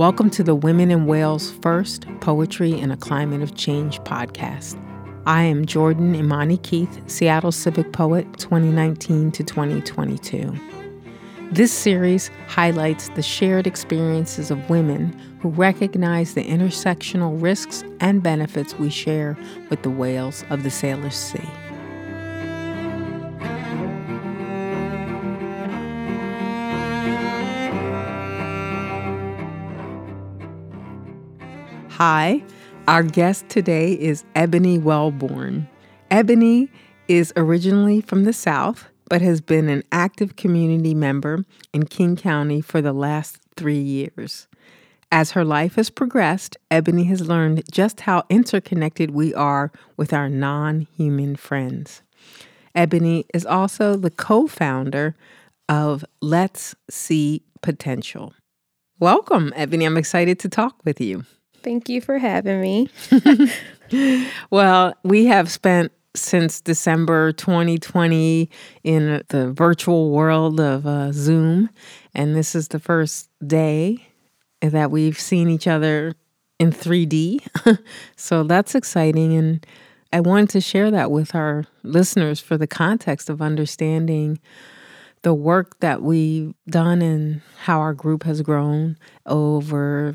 Welcome to the Women in Wales First Poetry in a Climate of Change podcast. I am Jordan Imani Keith, Seattle Civic Poet 2019 to 2022. This series highlights the shared experiences of women who recognize the intersectional risks and benefits we share with the whales of the Salish Sea. Hi, our guest today is Ebony Wellborn. Ebony is originally from the South, but has been an active community member in King County for the last 3 years. As her life has progressed, Ebony has learned just how interconnected we are with our non-human friends. Ebony is also the co-founder of Let's See Potential. Welcome, Ebony. I'm excited to talk with you. Thank you for having me. Well, we have spent since December 2020 in the virtual world of Zoom, and this is the first day that we've seen each other in 3D. So that's exciting, and I wanted to share that with our listeners for the context of understanding the work that we've done and how our group has grown over,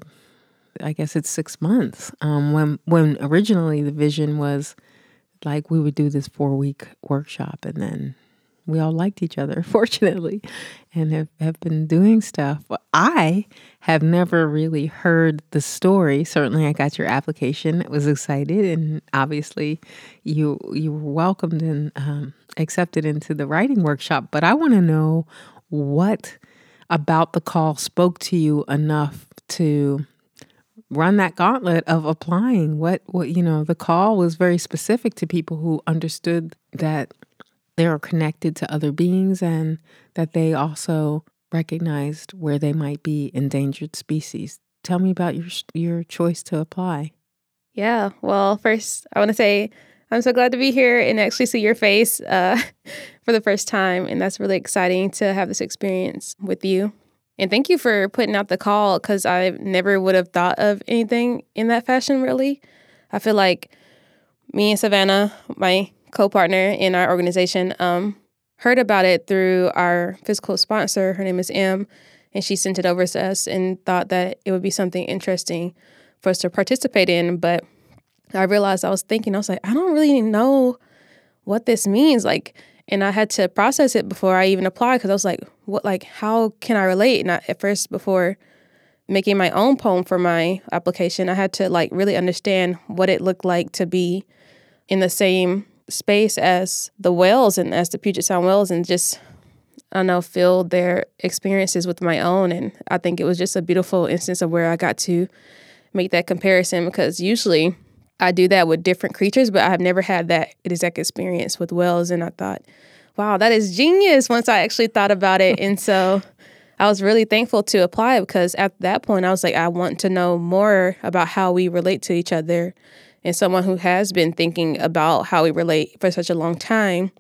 I guess it's 6 months. When originally the vision was like we would do this 4-week workshop, and then we all liked each other, fortunately, and have been doing stuff. But I have never really heard the story. Certainly I got your application. I was excited, and obviously you were welcomed and accepted into the writing workshop. But I want to know what about the call spoke to you enough to run that gauntlet of applying. The call was very specific to people who understood that they are connected to other beings and that they also recognized where they might be endangered species. Tell me about your choice to apply. Yeah, well, first I want to say I'm so glad to be here and actually see your face for the first time, and that's really exciting to have this experience with you. And thank you for putting out the call, because I never would have thought of anything in that fashion, really. I feel like me and Savannah, my co-partner in our organization, heard about it through our physical sponsor. Her name is M, and she sent it over to us and thought that it would be something interesting for us to participate in. But I realized I don't really know what this means. And I had to process it before I even applied, because I was like, what? Like, how can I relate? And at first, before making my own poem for my application, I had to really understand what it looked like to be in the same space as the whales and as the Puget Sound whales, and just, I don't know, feel their experiences with my own. And I think it was just a beautiful instance of where I got to make that comparison, because usually I do that with different creatures, but I have never had that exact experience with whales. And I thought, wow, that is genius, once I actually thought about it. And so I was really thankful to apply, because at that point I was like, I want to know more about how we relate to each other. And someone who has been thinking about how we relate for such a long time.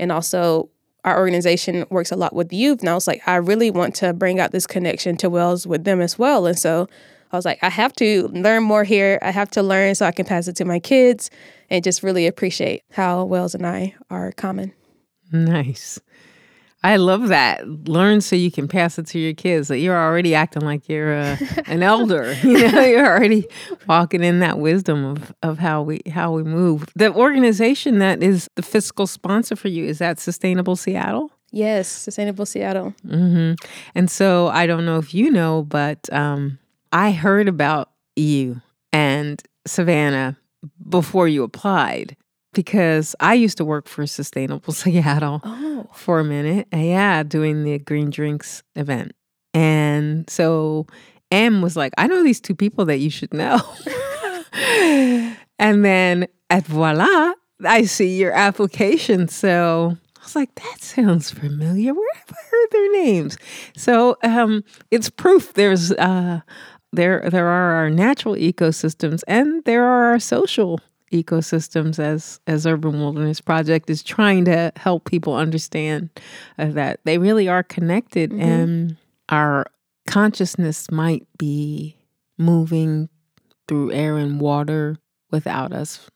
And also our organization works a lot with youth. And I was like, I really want to bring out this connection to whales with them as well. And so I was like, I have to learn more here. I have to learn so I can pass it to my kids, and just really appreciate how whales and I are common. Nice. I love that. Learn so you can pass it to your kids. That you're already acting like you're an elder. You're already walking in that wisdom of how we move. The organization that is the fiscal sponsor for you, is that Sustainable Seattle? Yes, Sustainable Seattle. Mm-hmm. And so I don't know if you know, but I heard about you and Savannah before you applied, because I used to work for Sustainable Seattle for a minute. Yeah, doing the Green Drinks event. And so Em was like, I know these two people that you should know. And then, et voila, I see your application. So I was like, that sounds familiar. Where have I heard their names? So it's proof there's there are our natural ecosystems, and there are our social ecosystems, as Urban Wilderness Project is trying to help people understand that they really are connected, mm-hmm. and our consciousness might be moving through air and water without us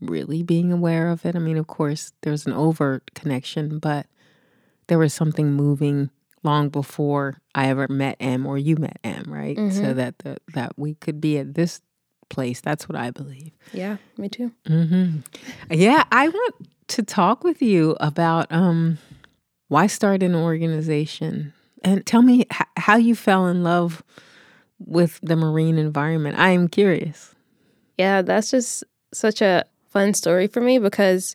really being aware of it. I mean, of course, there's an overt connection, but there was something moving long before I ever met M or you met M, right? Mm-hmm. So that we could be at this place. That's what I believe. Yeah, me too. Mm-hmm. Yeah, I want to talk with you about why start an organization. And tell me how you fell in love with the marine environment. I am curious. Yeah, that's just such a fun story for me because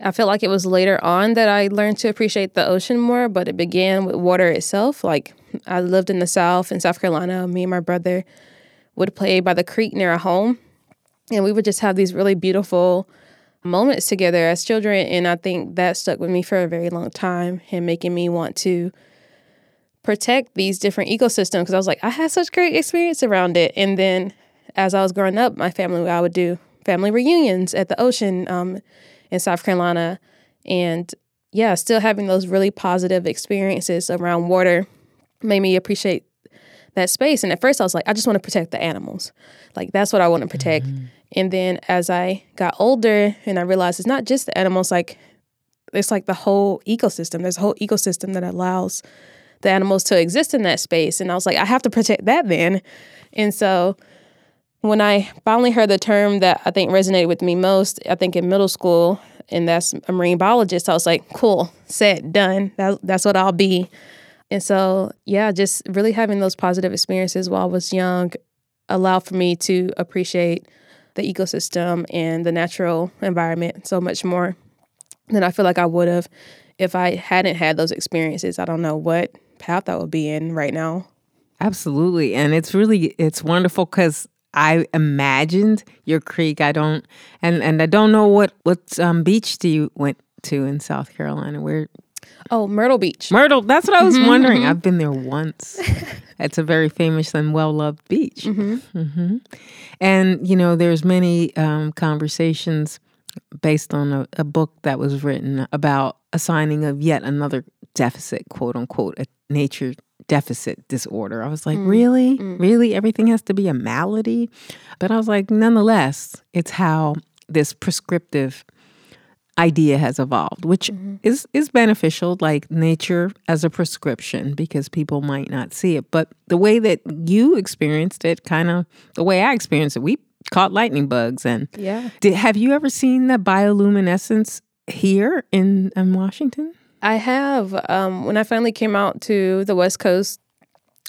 I feel like it was later on that I learned to appreciate the ocean more, but it began with water itself. Like, I lived in the South, in South Carolina. Me and my brother would play by the creek near our home, and we would just have these really beautiful moments together as children, and I think that stuck with me for a very long time and making me want to protect these different ecosystems because I was like, I had such great experience around it. And then as I was growing up, my family, I would do family reunions at the ocean in South Carolina. And yeah, still having those really positive experiences around water made me appreciate that space. And at first I was like, I just want to protect the animals. Like, that's what I want to protect. Mm-hmm. And then as I got older and I realized it's not just the animals, like it's like the whole ecosystem. There's a whole ecosystem that allows the animals to exist in that space. And I was like, I have to protect that then. And so when I finally heard the term that I think resonated with me most, I think in middle school, and that's a marine biologist, I was like, cool, set, done. That's what I'll be. And so, yeah, just really having those positive experiences while I was young allowed for me to appreciate the ecosystem and the natural environment so much more than I feel like I would have if I hadn't had those experiences. I don't know what path I would be in right now. Absolutely. And it's wonderful because I imagined your creek. I don't know what beach do you went to in South Carolina? Where? Oh, Myrtle Beach. Myrtle. That's what I was wondering. Mm-hmm. I've been there once. It's a very famous and well-loved beach. Mm-hmm. Mm-hmm. And, you know, there's many conversations based on a book that was written about assigning of yet another deficit, quote unquote, a nature deficit disorder. I was like, really? Mm. Really? Everything has to be a malady? But I was like, nonetheless, it's how this prescriptive idea has evolved, which is beneficial, like nature as a prescription, because people might not see it. But the way that you experienced it, kind of the way I experienced it, we caught lightning bugs. And yeah. Have you ever seen the bioluminescence here in Washington? I have. When I finally came out to the West Coast,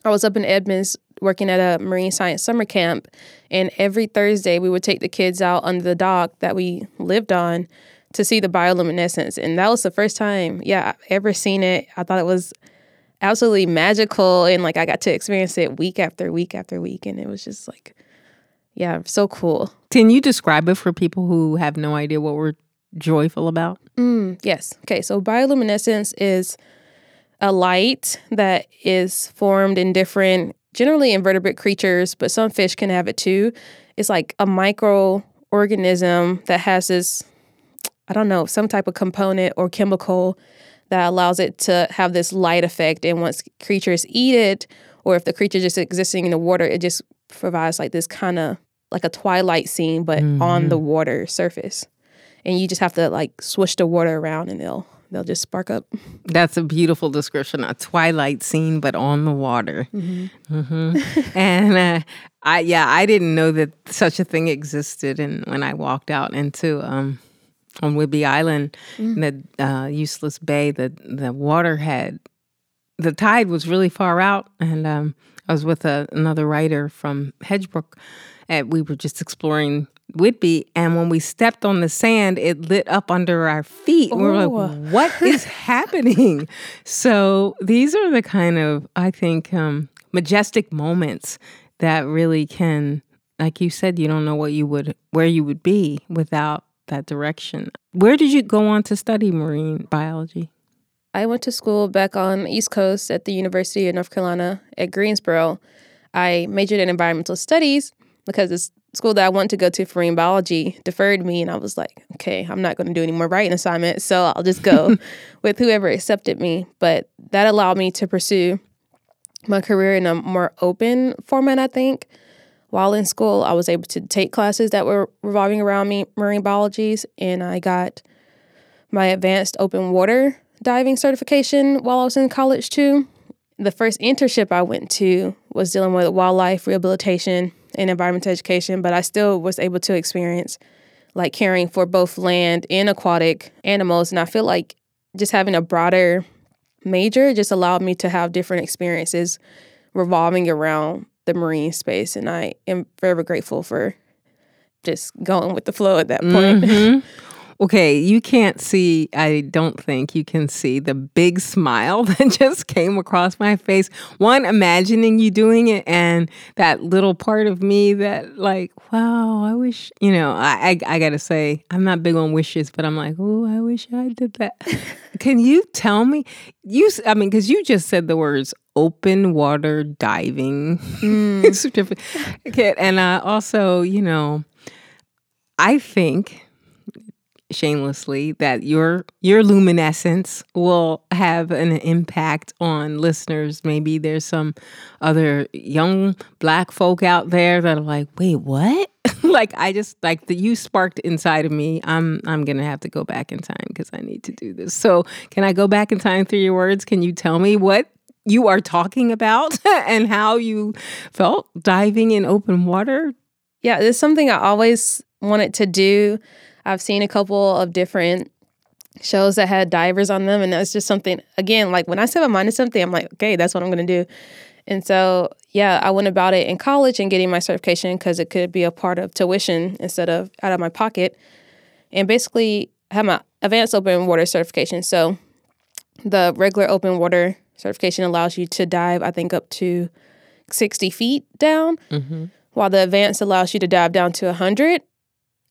I was up in Edmonds working at a marine science summer camp. And every Thursday, we would take the kids out under the dock that we lived on to see the bioluminescence. And that was the first time, yeah, I've ever seen it. I thought it was absolutely magical. And like, I got to experience it week after week after week. And it was just like, yeah, so cool. Can you describe it for people who have no idea what we're joyful about? Yes. Okay. So bioluminescence is a light that is formed in different, generally invertebrate creatures, but some fish can have it too. It's like a microorganism that has this, I don't know, some type of component or chemical that allows it to have this light effect. And once creatures eat it, or if the creature just existing in the water, it just provides like this kind of like a twilight scene, but on the water surface. And you just have to like swish the water around and they'll just spark up. That's a beautiful description, a twilight scene, but on the water. Mm-hmm. Mm-hmm. And I didn't know that such a thing existed. And when I walked out into on Whidbey Island, the useless bay, the water had, the tide was really far out. And I was with another writer from Hedgebrook, and we were just exploring Whidbey, and when we stepped on the sand, it lit up under our feet. We were like, what is happening? So these are the kind of, I think, majestic moments that really can, like you said, you don't know where you would be without that direction. Where did you go on to study marine biology? I went to school back on the East Coast at the University of North Carolina at Greensboro. I majored in environmental studies because it's school that I wanted to go to for marine biology deferred me, and I was like, okay, I'm not going to do any more writing assignments, so I'll just go with whoever accepted me. But that allowed me to pursue my career in a more open format, I think. While in school, I was able to take classes that were revolving around marine biologies, and I got my advanced open water diving certification while I was in college too. The first internship I went to was dealing with wildlife rehabilitation and environmental education, but I still was able to experience like caring for both land and aquatic animals. And I feel like just having a broader major just allowed me to have different experiences revolving around the marine space. And I am forever grateful for just going with the flow at that point. Mm-hmm. Okay, you can't see, I don't think you can see the big smile that just came across my face. One, imagining you doing it, and that little part of me that like, wow, I wish, you know, I got to say, I'm not big on wishes, but I'm like, oh, I wish I did that. Can you tell me, because you just said the words open water diving certificate. Okay, and also, you know, I think shamelessly that your luminescence will have an impact on listeners. Maybe there's some other young Black folk out there that are like, wait, what? You sparked inside of me. I'm gonna have to go back in time because I need to do this. So can I go back in time through your words? Can you tell me what you are talking about and how you felt diving in open water? Yeah, it's something I always wanted to do. I've seen a couple of different shows that had divers on them, and that's just something, again, like when I set my mind to something, I'm like, okay, that's what I'm going to do. And so, yeah, I went about it in college and getting my certification because it could be a part of tuition instead of out of my pocket, and basically have my advanced open water certification. So the regular open water certification allows you to dive, I think, up to 60 feet down, while the advanced allows you to dive down to 100.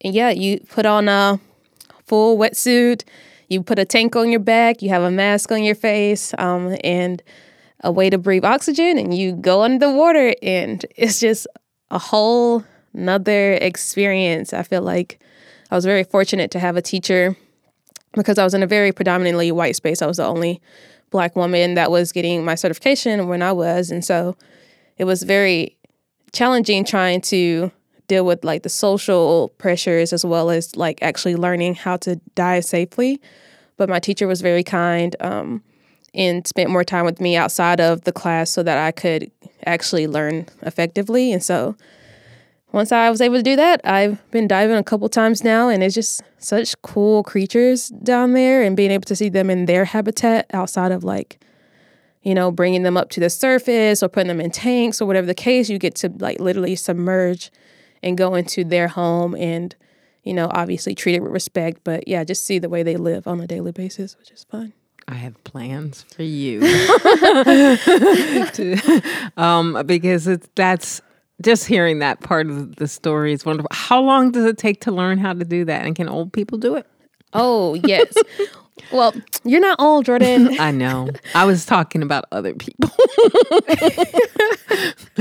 And yeah, you put on a full wetsuit, you put a tank on your back, you have a mask on your face, and a way to breathe oxygen, and you go under the water, and it's just a whole nother experience. I feel like I was very fortunate to have a teacher because I was in a very predominantly white space. I was the only Black woman that was getting my certification when I was, and so it was very challenging trying to deal with like the social pressures as well as like actually learning how to dive safely. But my teacher was very kind and spent more time with me outside of the class so that I could actually learn effectively. And so once I was able to do that, I've been diving a couple times now, and it's just such cool creatures down there, and being able to see them in their habitat outside of like, you know, bringing them up to the surface or putting them in tanks or whatever the case. You get to like literally submerge and go into their home and, you know, obviously treat it with respect. But, yeah, just see the way they live on a daily basis, which is fun. I have plans for you. Because that's just hearing that part of the story is wonderful. How long does it take to learn how to do that? And can old people do it? Oh, yes. Well, you're not old, Jordan. I know. I was talking about other people.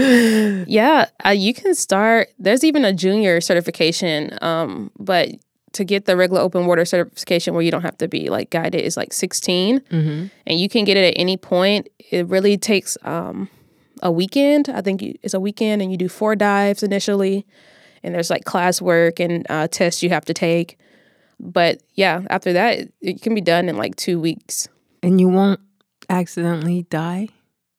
Yeah, you can start. There's even a junior certification, but to get the regular open water certification where you don't have to be like guided is like 16, and you can get it at any point. It really takes a weekend. I think it's a weekend, and you do 4 dives initially, and there's like classwork and tests you have to take. But yeah, after that, it can be done in like 2 weeks. And you won't accidentally die?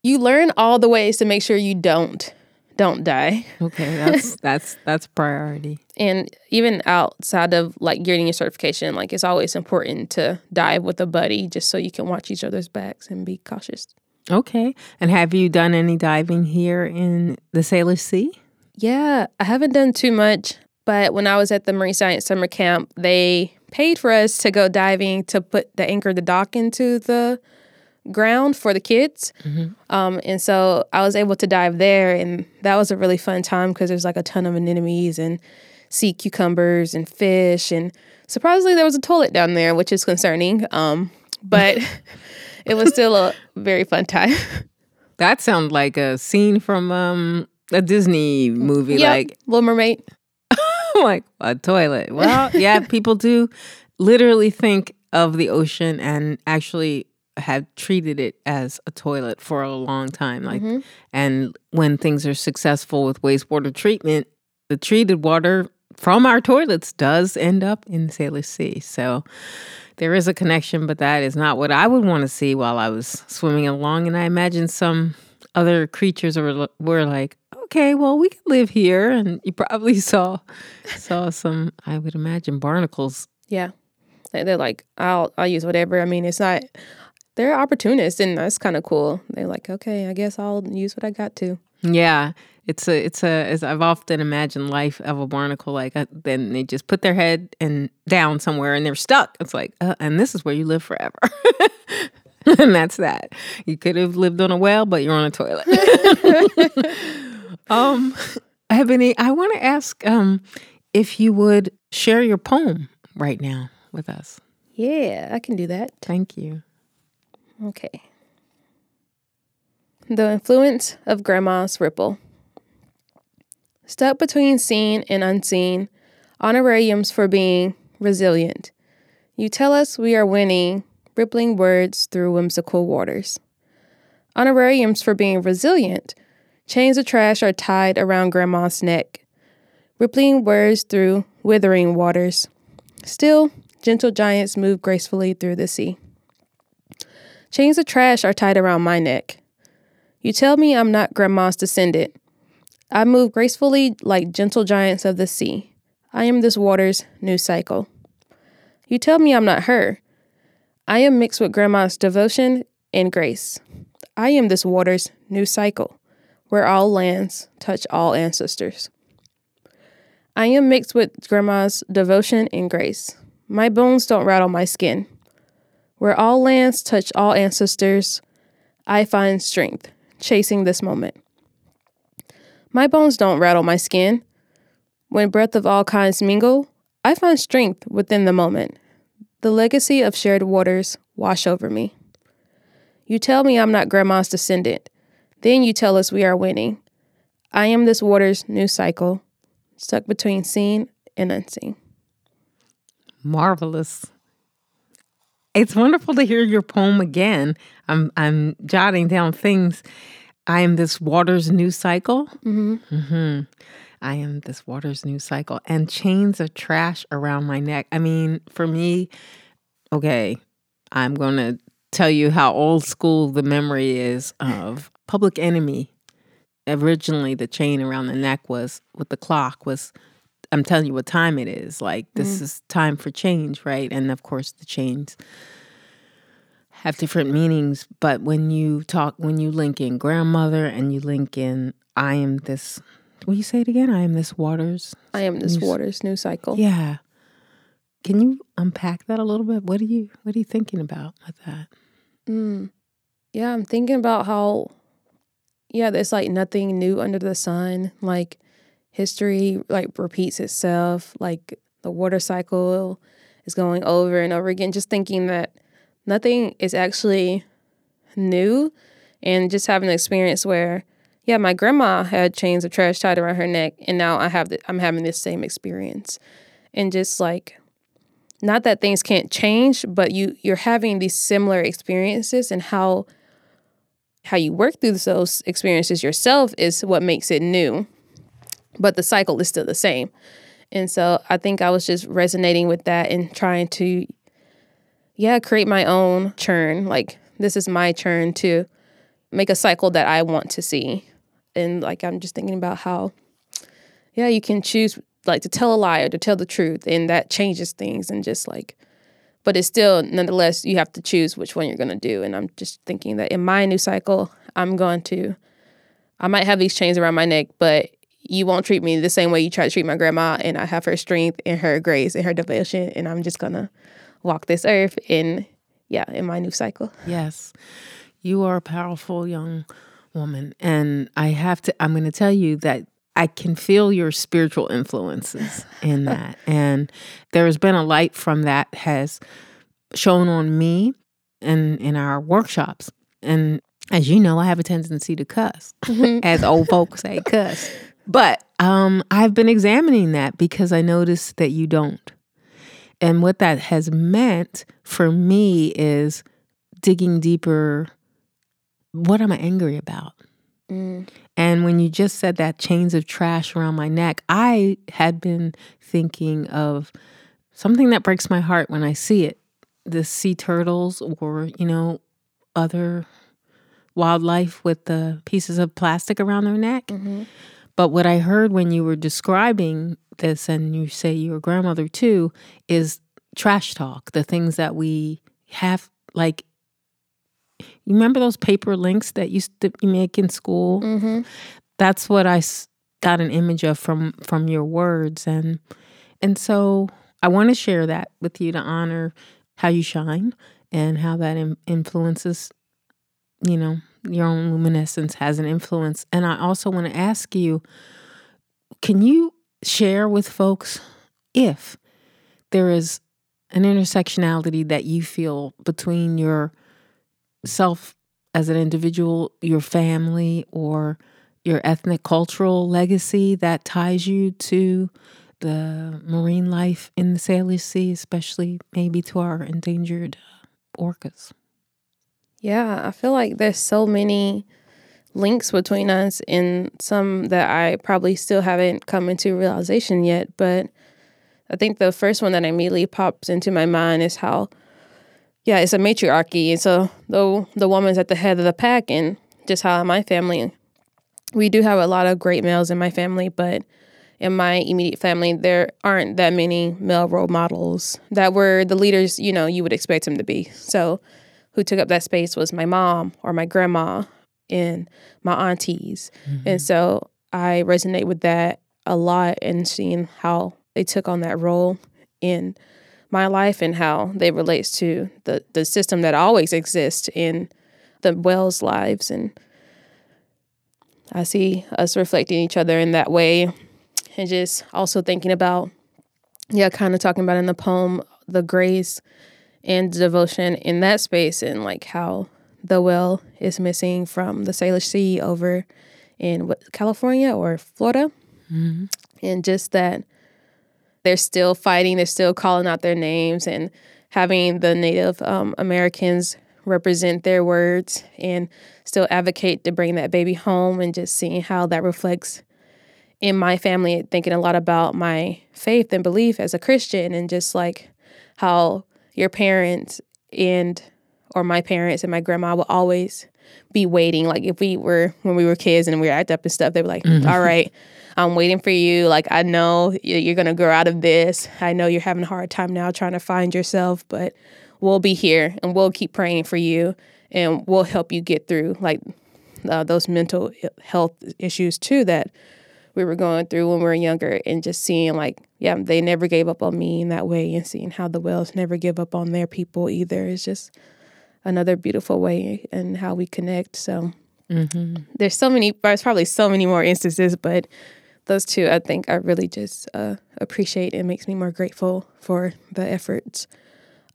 You learn all the ways to make sure you don't die. Okay, that's priority. And even outside of like getting your certification, like it's always important to dive with a buddy just so you can watch each other's backs and be cautious. Okay. And have you done any diving here in the Salish Sea? Yeah, I haven't done too much. But when I was at the Marine Science Summer Camp, they paid for us to go diving to put the anchor, the dock into the ground for the kids. And so I was able to dive there, and that was a really fun time because there's like a ton of anemones and sea cucumbers and fish. And surprisingly, there was a toilet down there, which is concerning. But it was still a very fun time. That sounds like a scene from a Disney movie. Yep, like Little Mermaid. I'm like, a toilet. Well, yeah, people do literally think of the ocean, and actually have treated it as a toilet for a long time. Like, mm-hmm. And when things are successful with wastewater treatment, the treated water from our toilets does end up in the Salish Sea. So there is a connection, but that is not what I would want to see while I was swimming along. And I imagine some other creatures were like, okay, well, we can live here. And you probably saw some, I would imagine, barnacles. Yeah. They're like, I'll use whatever. I mean, it's not, they're opportunists, and that's kind of cool. They're like, okay, I guess I'll use what I got to. Yeah. It's I've often imagined life of a barnacle, like then they just put their head and down somewhere and they're stuck. It's like, and this is where you live forever. And that's that. You could have lived on a well, but you're on a toilet. Ebony, I want to ask if you would share your poem right now with us. Yeah, I can do that. Thank you. Okay. The influence of Grandma's ripple. Stuck between seen and unseen, honorariums for being resilient. You tell us we are winning, rippling words through whimsical waters. Honorariums for being resilient. Chains of trash are tied around Grandma's neck, rippling words through withering waters. Still, gentle giants move gracefully through the sea. Chains of trash are tied around my neck. You tell me I'm not Grandma's descendant. I move gracefully like gentle giants of the sea. I am this water's new cycle. You tell me I'm not her. I am mixed with Grandma's devotion and grace. I am this water's new cycle, where all lands touch all ancestors. I am mixed with Grandma's devotion and grace. My bones don't rattle my skin. Where all lands touch all ancestors, I find strength, chasing this moment. My bones don't rattle my skin. When breath of all kinds mingle, I find strength within the moment. The legacy of shared waters wash over me. You tell me I'm not Grandma's descendant. Then you tell us we are winning. I am this water's new cycle, stuck between seen and unseen. Marvelous. It's wonderful to hear your poem again. I'm jotting down things. I am this water's new cycle. Mm-hmm. Mm-hmm. I am this water's new cycle. And chains of trash around my neck. I mean, for me, okay, I'm going to tell you how old school the memory is of Public Enemy. Originally, the chain around the neck was, with the clock, was, I'm telling you what time it is. Like, this is time for change, right? And of course, the chains have different meanings. But when you link in grandmother and you link in, I am this, will you say it again? I am this water's new cycle. Yeah. Can you unpack that a little bit? What are you thinking about with that? Yeah, I'm thinking about how, there's like nothing new under the sun. Like, history like repeats itself, like the water cycle is going over and over again, just thinking that nothing is actually new and just having an experience where, my grandma had chains of trash tied around her neck and now I'm having this same experience. And just like, not that things can't change, but you're having these similar experiences, and how you work through those experiences yourself is what makes it new. But the cycle is still the same. And so I think I was just resonating with that and trying to, create my own churn. Like, this is my churn to make a cycle that I want to see. And, like, I'm just thinking about how, you can choose, like, to tell a lie or to tell the truth. And that changes things and just, like, but it's still, nonetheless, you have to choose which one you're going to do. And I'm just thinking that in my new cycle, I might have these chains around my neck, but you won't treat me the same way you try to treat my grandma, and I have her strength and her grace and her devotion, and I'm just going to walk this earth in my new cycle. Yes. You are a powerful young woman, and I'm going to tell you that I can feel your spiritual influences in that, and there has been a light from that has shown on me and in our workshops, and as you know, I have a tendency to cuss, as old folks say, cuss. But I've been examining that because I noticed that you don't. And what that has meant for me is digging deeper, what am I angry about? Mm. And when you just said that, chains of trash around my neck, I had been thinking of something that breaks my heart when I see it, the sea turtles or, you know, other wildlife with the pieces of plastic around their neck. Mm-hmm. But what I heard when you were describing this, and you say your grandmother too, is trash talk, the things that we have, like, you remember those paper links that used to be made in school? Mm-hmm. That's what I got an image of from your words. And so I want to share that with you to honor how you shine and how that influences, you know, your own luminescence has an influence. And I also want to ask you, can you share with folks if there is an intersectionality that you feel between your self as an individual, your family, or your ethnic cultural legacy that ties you to the marine life in the Salish Sea, especially maybe to our endangered orcas? Yeah, I feel like there's so many links between us, and some that I probably still haven't come into realization yet. But I think the first one that immediately pops into my mind is how, yeah, it's a matriarchy. And so the woman's at the head of the pack, and just how in my family, we do have a lot of great males in my family, but in my immediate family, there aren't that many male role models that were the leaders, you know, you would expect them to be. So who took up that space was my mom or my grandma and my aunties. Mm-hmm. And so I resonate with that a lot, and seeing how they took on that role in my life and how they relates to the system that always exists in the whales' lives. And I see us reflecting each other in that way. And just also thinking about, yeah, kind of talking about in the poem, the grace and devotion in that space, and like how the whale is missing from the Salish Sea over in California or Florida. Mm-hmm. And just that they're still fighting, they're still calling out their names, and having the Native Americans represent their words and still advocate to bring that baby home. And just seeing how that reflects in my family, thinking a lot about my faith and belief as a Christian, and just like how your parents and or my parents and my grandma will always be waiting. Like if we were, when we were kids and we were act up and stuff, they were like, mm-hmm. all right, I'm waiting for you. Like, I know you're going to grow out of this. I know you're having a hard time now trying to find yourself, but we'll be here and we'll keep praying for you and we'll help you get through like those mental health issues too that we were going through when we were younger. And just seeing like, yeah, they never gave up on me in that way, and seeing how the whales never give up on their people either is just another beautiful way in how we connect. So mm-hmm. There's probably so many more instances, but those two I think I really just appreciate, and makes me more grateful for the efforts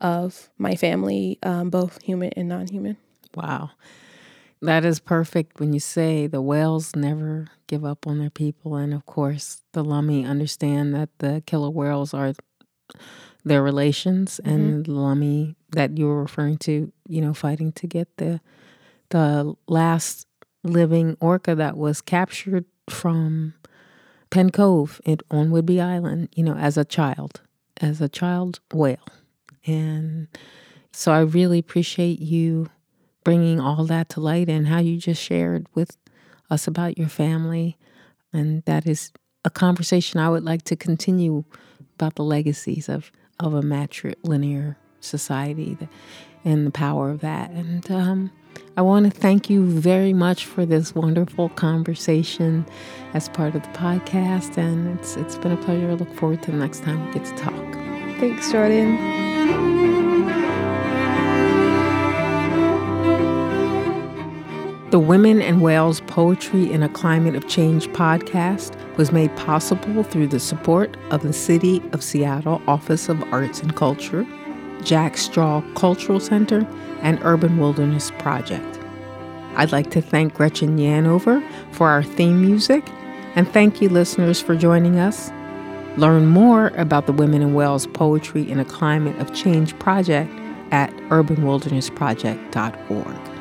of my family, both human and non-human. Wow. That is perfect when you say the whales never give up on their people. And of course, the Lummi understand that the killer whales are their relations, mm-hmm. and the Lummi that you were referring to, you know, fighting to get the last living orca that was captured from Penn Cove on Whidbey Island, you know, as a child whale. And so I really appreciate you bringing all that to light, and how you just shared with us about your family. And that is a conversation I would like to continue about the legacies of a matrilinear society and the power of that. And I want to thank you very much for this wonderful conversation as part of the podcast. And it's been a pleasure. I look forward to the next time we get to talk. Thanks, Jordan. The Women and Whales Poetry in a Climate of Change podcast was made possible through the support of the City of Seattle Office of Arts and Culture, Jack Straw Cultural Center, and Urban Wilderness Project. I'd like to thank Gretchen Yanover for our theme music, and thank you listeners for joining us. Learn more about the Women and Whales Poetry in a Climate of Change project at urbanwildernessproject.org.